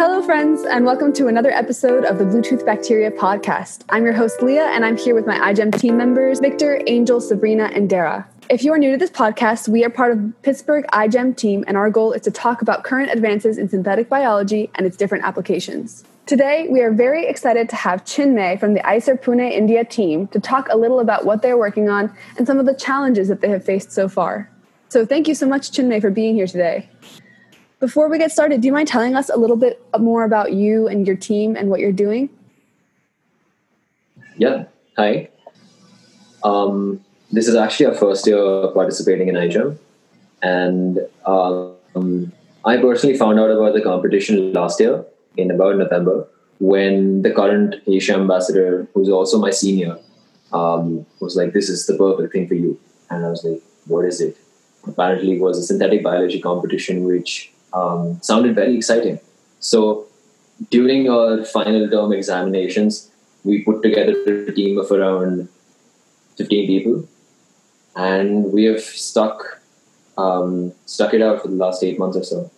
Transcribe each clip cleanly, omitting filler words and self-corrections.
Hello, friends, and welcome to another episode of the Bluetooth Bacteria Podcast. I'm your host, Leah, and I'm here with my iGEM team members, Victor, Angel, Sabrina, and Dara. If you're new to this podcast, we are part of the Pittsburgh iGEM team, and our goal is to talk about current advances in synthetic biology and its different applications. Today, we are very excited to have Chinmay from the IISER Pune, India team to talk a little about what they're working on and some of the challenges that they have faced so far. So thank you so much, Chinmay, for being here today. Before we get started, do you mind telling us a little bit more about you and your team and what you're doing? Yeah, hi. This is actually our first year participating in iGEM. And I personally found out about the competition last year in about November when the current Asia ambassador, who's also my senior, was like, this is the perfect thing for you. And I was like, what is it? Apparently it was a synthetic biology competition, which sounded very exciting. So during our final term examinations, we put together a team of around 15 people, and we have stuck it out for the last 8 months or so.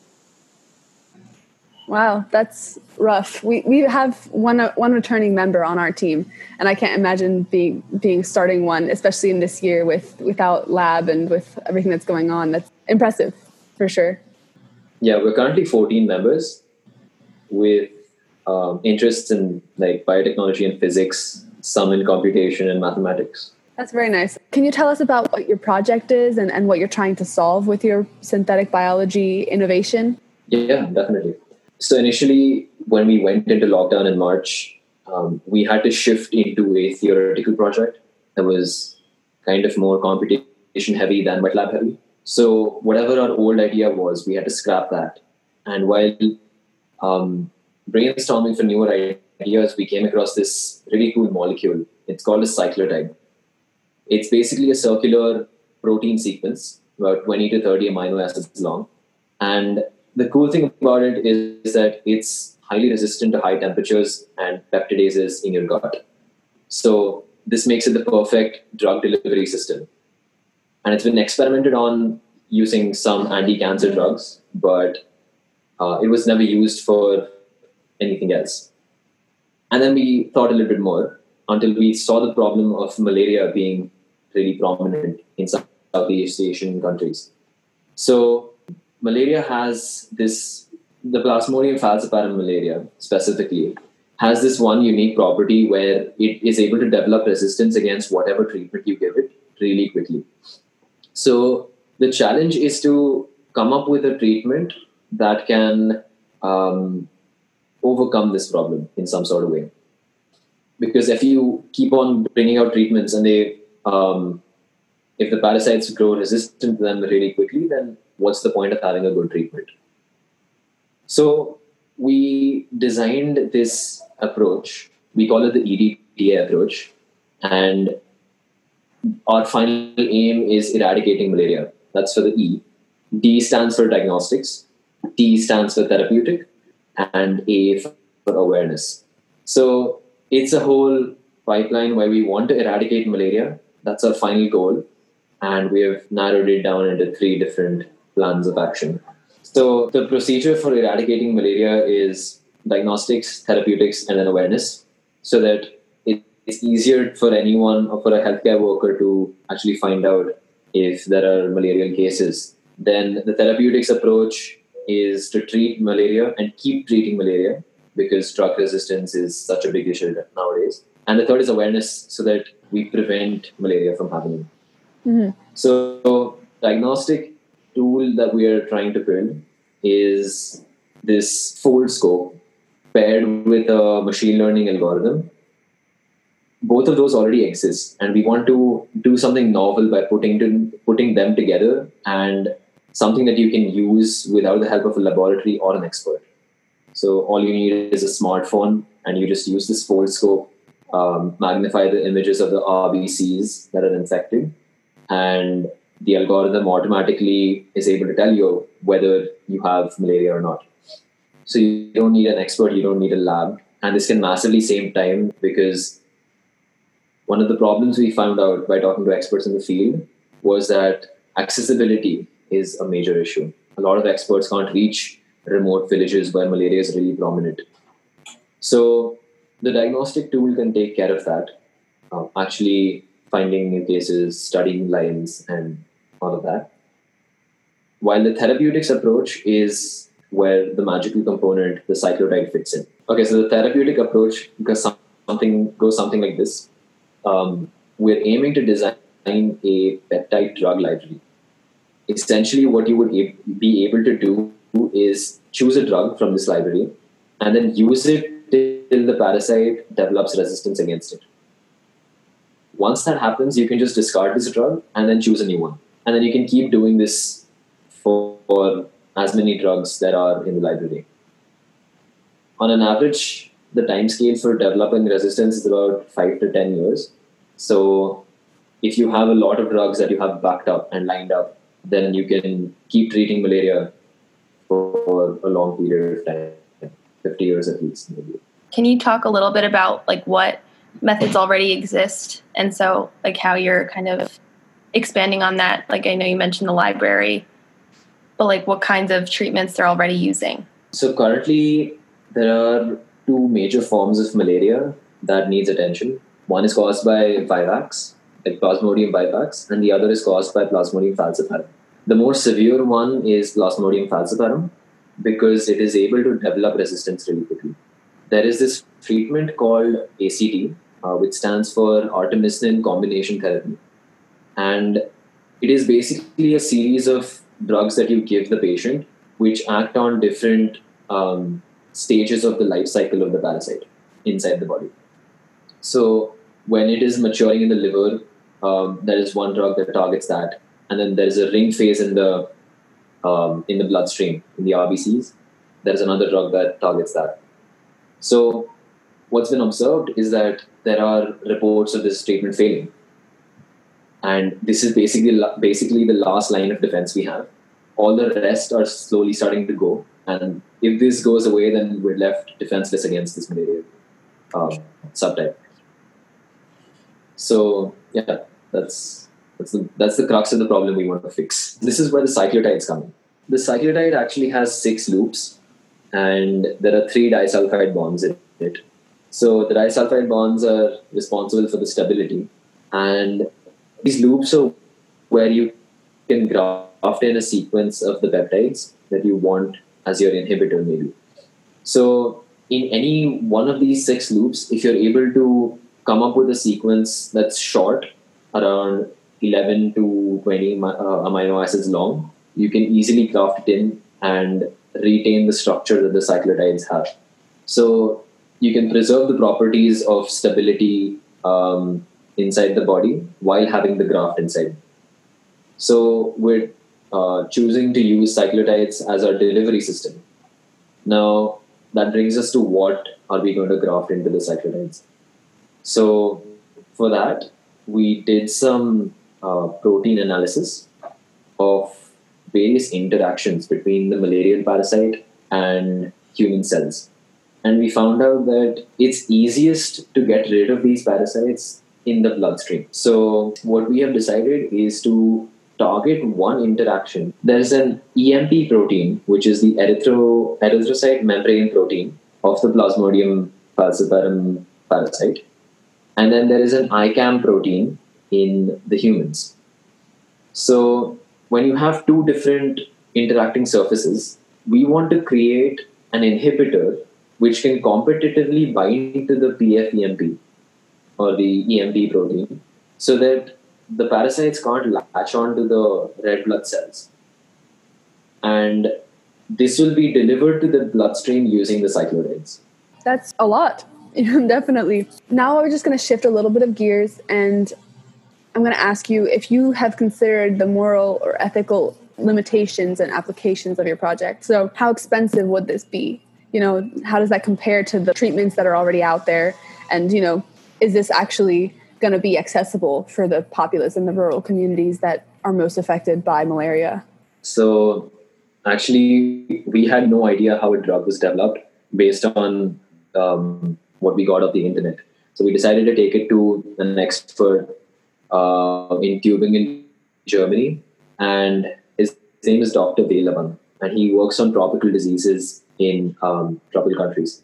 Wow, that's rough. We have one returning member on our team, and I can't imagine being starting one, especially in this year without lab and with everything that's going on. That's impressive, for sure. Yeah, we're currently 14 members with interests in like biotechnology and physics, some in computation and mathematics. That's very nice. Can you tell us about what your project is and what you're trying to solve with your synthetic biology innovation? Yeah, definitely. So initially, when we went into lockdown in March, we had to shift into a theoretical project that was kind of more computation heavy than wet lab heavy. So whatever our old idea was, we had to scrap that. And while brainstorming for newer ideas, we came across this really cool molecule. It's called a cyclotide. It's basically a circular protein sequence, about 20 to 30 amino acids long. And the cool thing about it is that it's highly resistant to high temperatures and peptidases in your gut. So this makes it the perfect drug delivery system. And it's been experimented on using some anti-cancer drugs, but it was never used for anything else. And then we thought a little bit more until we saw the problem of malaria being really prominent in Southeast Asian countries. So malaria has the Plasmodium falciparum malaria specifically, has this one unique property where it is able to develop resistance against whatever treatment you give it really quickly. So the challenge is to come up with a treatment that can overcome this problem in some sort of way. Because if you keep on bringing out treatments and they if the parasites grow resistant to them really quickly, then what's the point of having a good treatment? So we designed this approach. We call it the EDTA approach. And our final aim is eradicating malaria. That's for the E. D stands for diagnostics. T stands for therapeutic. And A for awareness. So it's a whole pipeline where we want to eradicate malaria. That's our final goal. And we have narrowed it down into three different plans of action. So the procedure for eradicating malaria is diagnostics, therapeutics, and then awareness, so that it's easier for anyone or for a healthcare worker to actually find out if there are malarial cases. Then the therapeutics approach is to treat malaria and keep treating malaria because drug resistance is such a big issue nowadays. And the third is awareness, so that we prevent malaria from happening. Mm-hmm. So diagnostic tool that we are trying to build is this fold scope paired with a machine learning algorithm. Both of those already exist, and we want to do something novel by putting them together, and something that you can use without the help of a laboratory or an expert. So all you need is a smartphone, and you just use this fold scope, magnify the images of the RBCs that are infected, and the algorithm automatically is able to tell you whether you have malaria or not. So you don't need an expert, you don't need a lab. And this can massively save time, because one of the problems we found out by talking to experts in the field was that accessibility is a major issue. A lot of experts can't reach remote villages where malaria is really prominent. So the diagnostic tool can take care of that, actually finding new cases, studying lines, and all of that. While the therapeutics approach is where the magical component, the cyclotide, fits in. Okay, so the therapeutic approach goes something like this. We're aiming to design a peptide drug library. Essentially, what you would be able to do is choose a drug from this library and then use it till the parasite develops resistance against it. Once that happens, you can just discard this drug and then choose a new one. And then you can keep doing this for as many drugs that are in the library. On an average, the time scale for developing resistance is about 5 to 10 years. So if you have a lot of drugs that you have backed up and lined up, then you can keep treating malaria for a long period of time, 50 years at least. Maybe. Can you talk a little bit about like what methods already exist, and so like how you're kind of expanding on that? Like I know you mentioned the library, but like what kinds of treatments they're already using? So currently there are two major forms of malaria that needs attention. One is caused by vivax, like Plasmodium vivax, and the other is caused by Plasmodium falciparum. The more severe one is Plasmodium falciparum because it is able to develop resistance really quickly. There is this treatment called ACT, which stands for artemisinin combination therapy. And it is basically a series of drugs that you give the patient, which act on different stages of the life cycle of the parasite inside the body. So when it is maturing in the liver, there is one drug that targets that. And then there is a ring phase in the bloodstream, in the RBCs. There is another drug that targets that. So what's been observed is that there are reports of this treatment failing. And this is basically the last line of defense we have. All the rest are slowly starting to go. And if this goes away, then we're left defenseless against this malaria subtype. So yeah, that's the crux of the problem we want to fix. This is where the cyclotides come in. The cyclotide actually has 6 loops, and there are 3 disulfide bonds in it. So the disulfide bonds are responsible for the stability, and these loops are where you can graft in a sequence of the peptides that you want as your inhibitor maybe. So in any one of these 6 loops, if you're able to come up with a sequence that's short, around 11 to 20 amino acids long, you can easily graft it in and retain the structure that the cyclotides have. So you can preserve the properties of stability inside the body while having the graft inside. So we're choosing to use cyclotides as our delivery system. Now, that brings us to what are we going to graft into the cyclotides. So for that, we did some protein analysis of various interactions between the malarial parasite and human cells. And we found out that it's easiest to get rid of these parasites in the bloodstream. So what we have decided is to target one interaction. There's an EMP protein, which is the erythrocyte membrane protein of the Plasmodium falciparum parasite. And then there is an ICAM protein in the humans. So when you have two different interacting surfaces, we want to create an inhibitor which can competitively bind to the PFEMP or the EMP protein so that the parasites can't latch onto the red blood cells. And this will be delivered to the bloodstream using the cyclotides. That's a lot. Definitely. Now we're just going to shift a little bit of gears, and I'm going to ask you if you have considered the moral or ethical limitations and applications of your project. So how expensive would this be? You know, how does that compare to the treatments that are already out there? And, you know, is this actually going to be accessible for the populace in the rural communities that are most affected by malaria? So actually, we had no idea how a drug was developed based on what we got off the internet. So we decided to take it to an expert in Tübingen, Germany, and his name is Dr. Velavan. and he works on tropical diseases in tropical countries.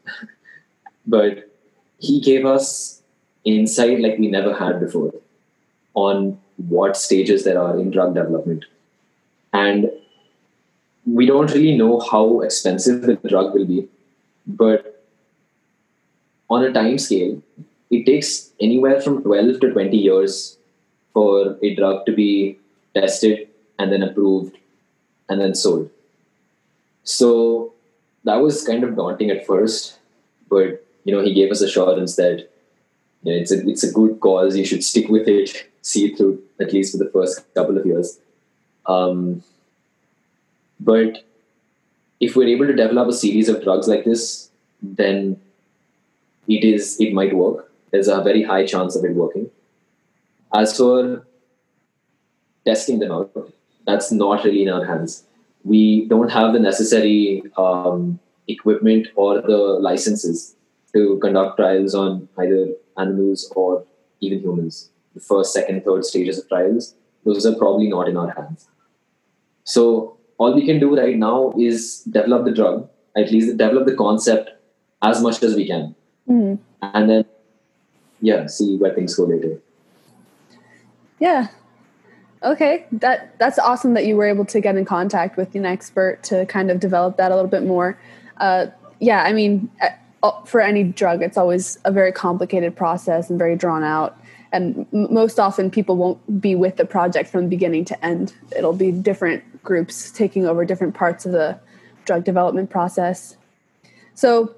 But he gave us insight like we never had before on what stages there are in drug development. And we don't really know how expensive the drug will be, but on a time scale, it takes anywhere from 12 to 20 years for a drug to be tested and then approved and then sold. So that was kind of daunting at first, but you know, he gave us assurance that, you know, it's a good cause. You should stick with it, see it through at least for the first couple of years. But if we're able to develop a series of drugs like this, then it might work. There's a very high chance of it working. As for testing them out, that's not really in our hands. We don't have the necessary equipment or the licenses to conduct trials on either animals or even humans. The first, second, third stages of trials, those are probably not in our hands. So all we can do right now is develop the drug, at least develop the concept as much as we can. Mm. And then, yeah, see where things go later. Yeah. Okay. That's awesome that you were able to get in contact with an expert to kind of develop that a little bit more. Yeah, I mean, for any drug, it's always a very complicated process and very drawn out. And most often people won't be with the project from beginning to end. It'll be different groups taking over different parts of the drug development process. So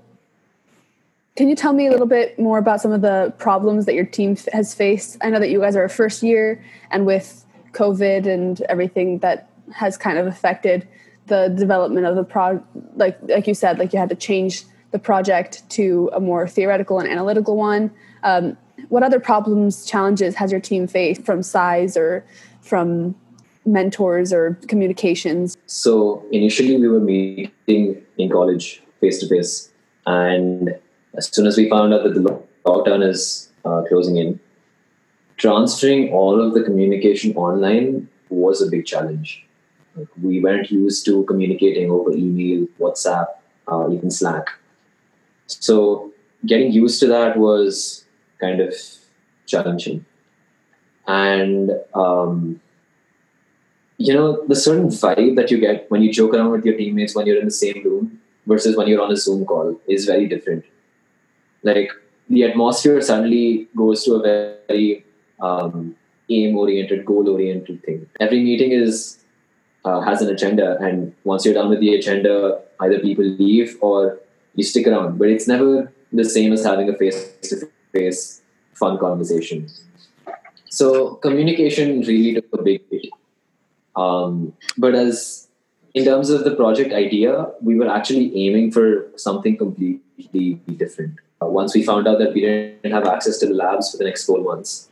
can you tell me a little bit more about some of the problems that your team has faced? I know that you guys are a first year, and with COVID and everything that has kind of affected the development of the like you said, like you had to change the project to a more theoretical and analytical one. What other problems, challenges has your team faced from size or from mentors or communications? So initially we were meeting in college face-to-face. And as soon as we found out that the lockdown is closing in, transferring all of the communication online was a big challenge. Like, we weren't used to communicating over email, WhatsApp, even Slack. So getting used to that was kind of challenging. And, you know, the certain vibe that you get when you joke around with your teammates when you're in the same room versus when you're on a Zoom call is very different. Like, the atmosphere suddenly goes to a very aim-oriented, goal-oriented thing. Every meeting has an agenda, and once you're done with the agenda, either people leave or you stick around. But it's never the same as having a face-to-face fun conversation. So communication really took a big hit. But in terms of the project idea, we were actually aiming for something completely different. Once we found out that we didn't have access to the labs for the next 4 months,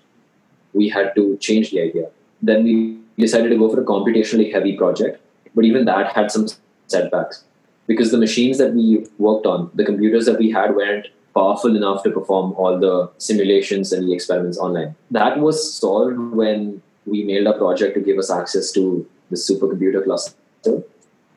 we had to change the idea. Then we decided to go for a computationally heavy project, but even that had some setbacks because the machines that we worked on, the computers that we had, weren't powerful enough to perform all the simulations and the experiments online. That was solved when we mailed our project to give us access to the supercomputer cluster.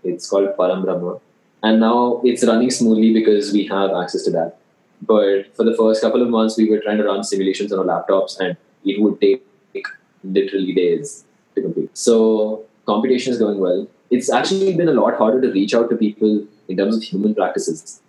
It's called Param Brahma. And now it's running smoothly because we have access to that. But for the first couple of months, we were trying to run simulations on our laptops, and it would take literally days to complete. So computation is going well. It's actually been a lot harder to reach out to people in terms of human practices.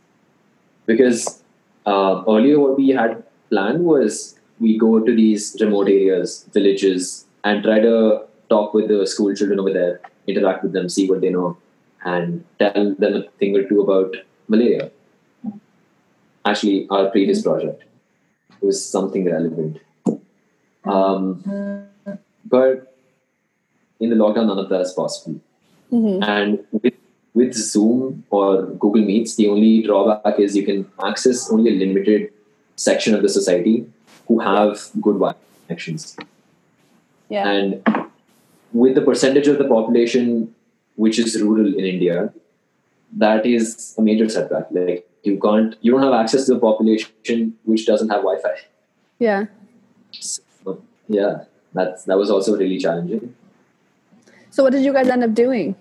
Because earlier what we had planned was we go to these remote areas, villages, and try to talk with the school children over there, interact with them, see what they know, and tell them a thing or two about malaria. Actually, our previous project was something relevant. But in the lockdown, none of that is possible. Mm-hmm. And with Zoom or Google Meets, the only drawback is you can access only a limited section of the society who have good Wi-Fi connections. Yeah. And with the percentage of the population which is rural in India, that is a major setback. Like, you don't have access to the population which doesn't have Wi-Fi. Yeah. So, yeah, that was also really challenging. So what did you guys end up doing?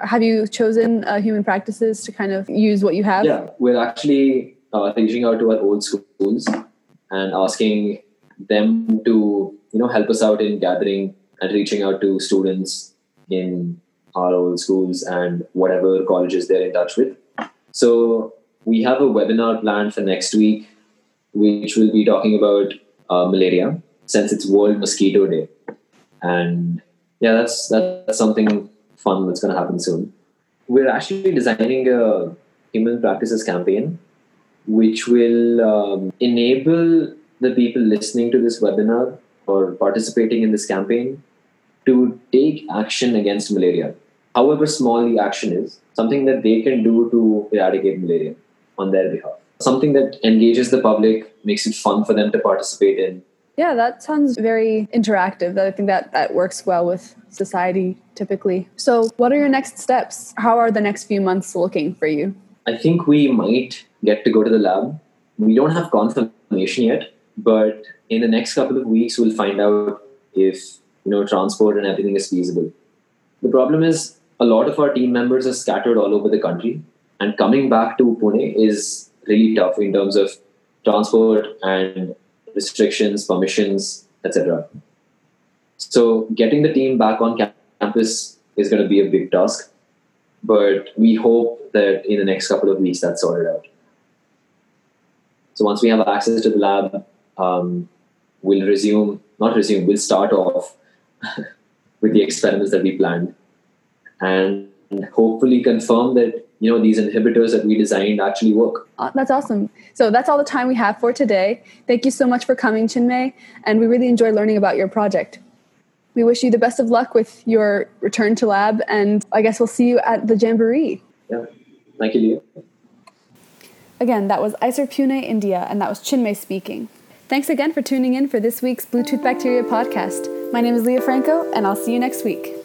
Have you chosen human practices to kind of use what you have? Yeah, we're actually reaching out to our old schools and asking them to, you know, help us out in gathering and reaching out to students in our old schools and whatever colleges they're in touch with. So we have a webinar planned for next week, which will be talking about malaria, since it's World Mosquito Day. And yeah, that's something fun that's going to happen soon. We're actually designing a human practices campaign, which will enable the people listening to this webinar or participating in this campaign to take action against malaria, however small the action is, something that they can do to eradicate malaria on their behalf. Something that engages the public, makes it fun for them to participate in. Yeah, that sounds very interactive. I think that works well with society typically. So what are your next steps? How are the next few months looking for you? I think we might get to go to the lab. We don't have confirmation yet, but in the next couple of weeks, we'll find out if, you know, transport and everything is feasible. The problem is a lot of our team members are scattered all over the country, and coming back to Pune is really tough in terms of transport and restrictions, permissions, etc. So getting the team back on campus is going to be a big task, but we hope that in the next couple of weeks that's sorted out. So once we have access to the lab, we'll start off with the experiments that we planned and hopefully confirm that, you know, these inhibitors that we designed actually work. That's awesome. So that's all the time we have for today. Thank you so much for coming, Chinmay, and we really enjoyed learning about your project. We wish you the best of luck with your return to lab, and I guess we'll see you at the Jamboree. Yeah. Thank you, Leah. Again, that was IISER Pune, India, and that was Chinmay speaking. Thanks again for tuning in for this week's Bluetooth Bacteria Podcast. My name is Leah Franco, and I'll see you next week.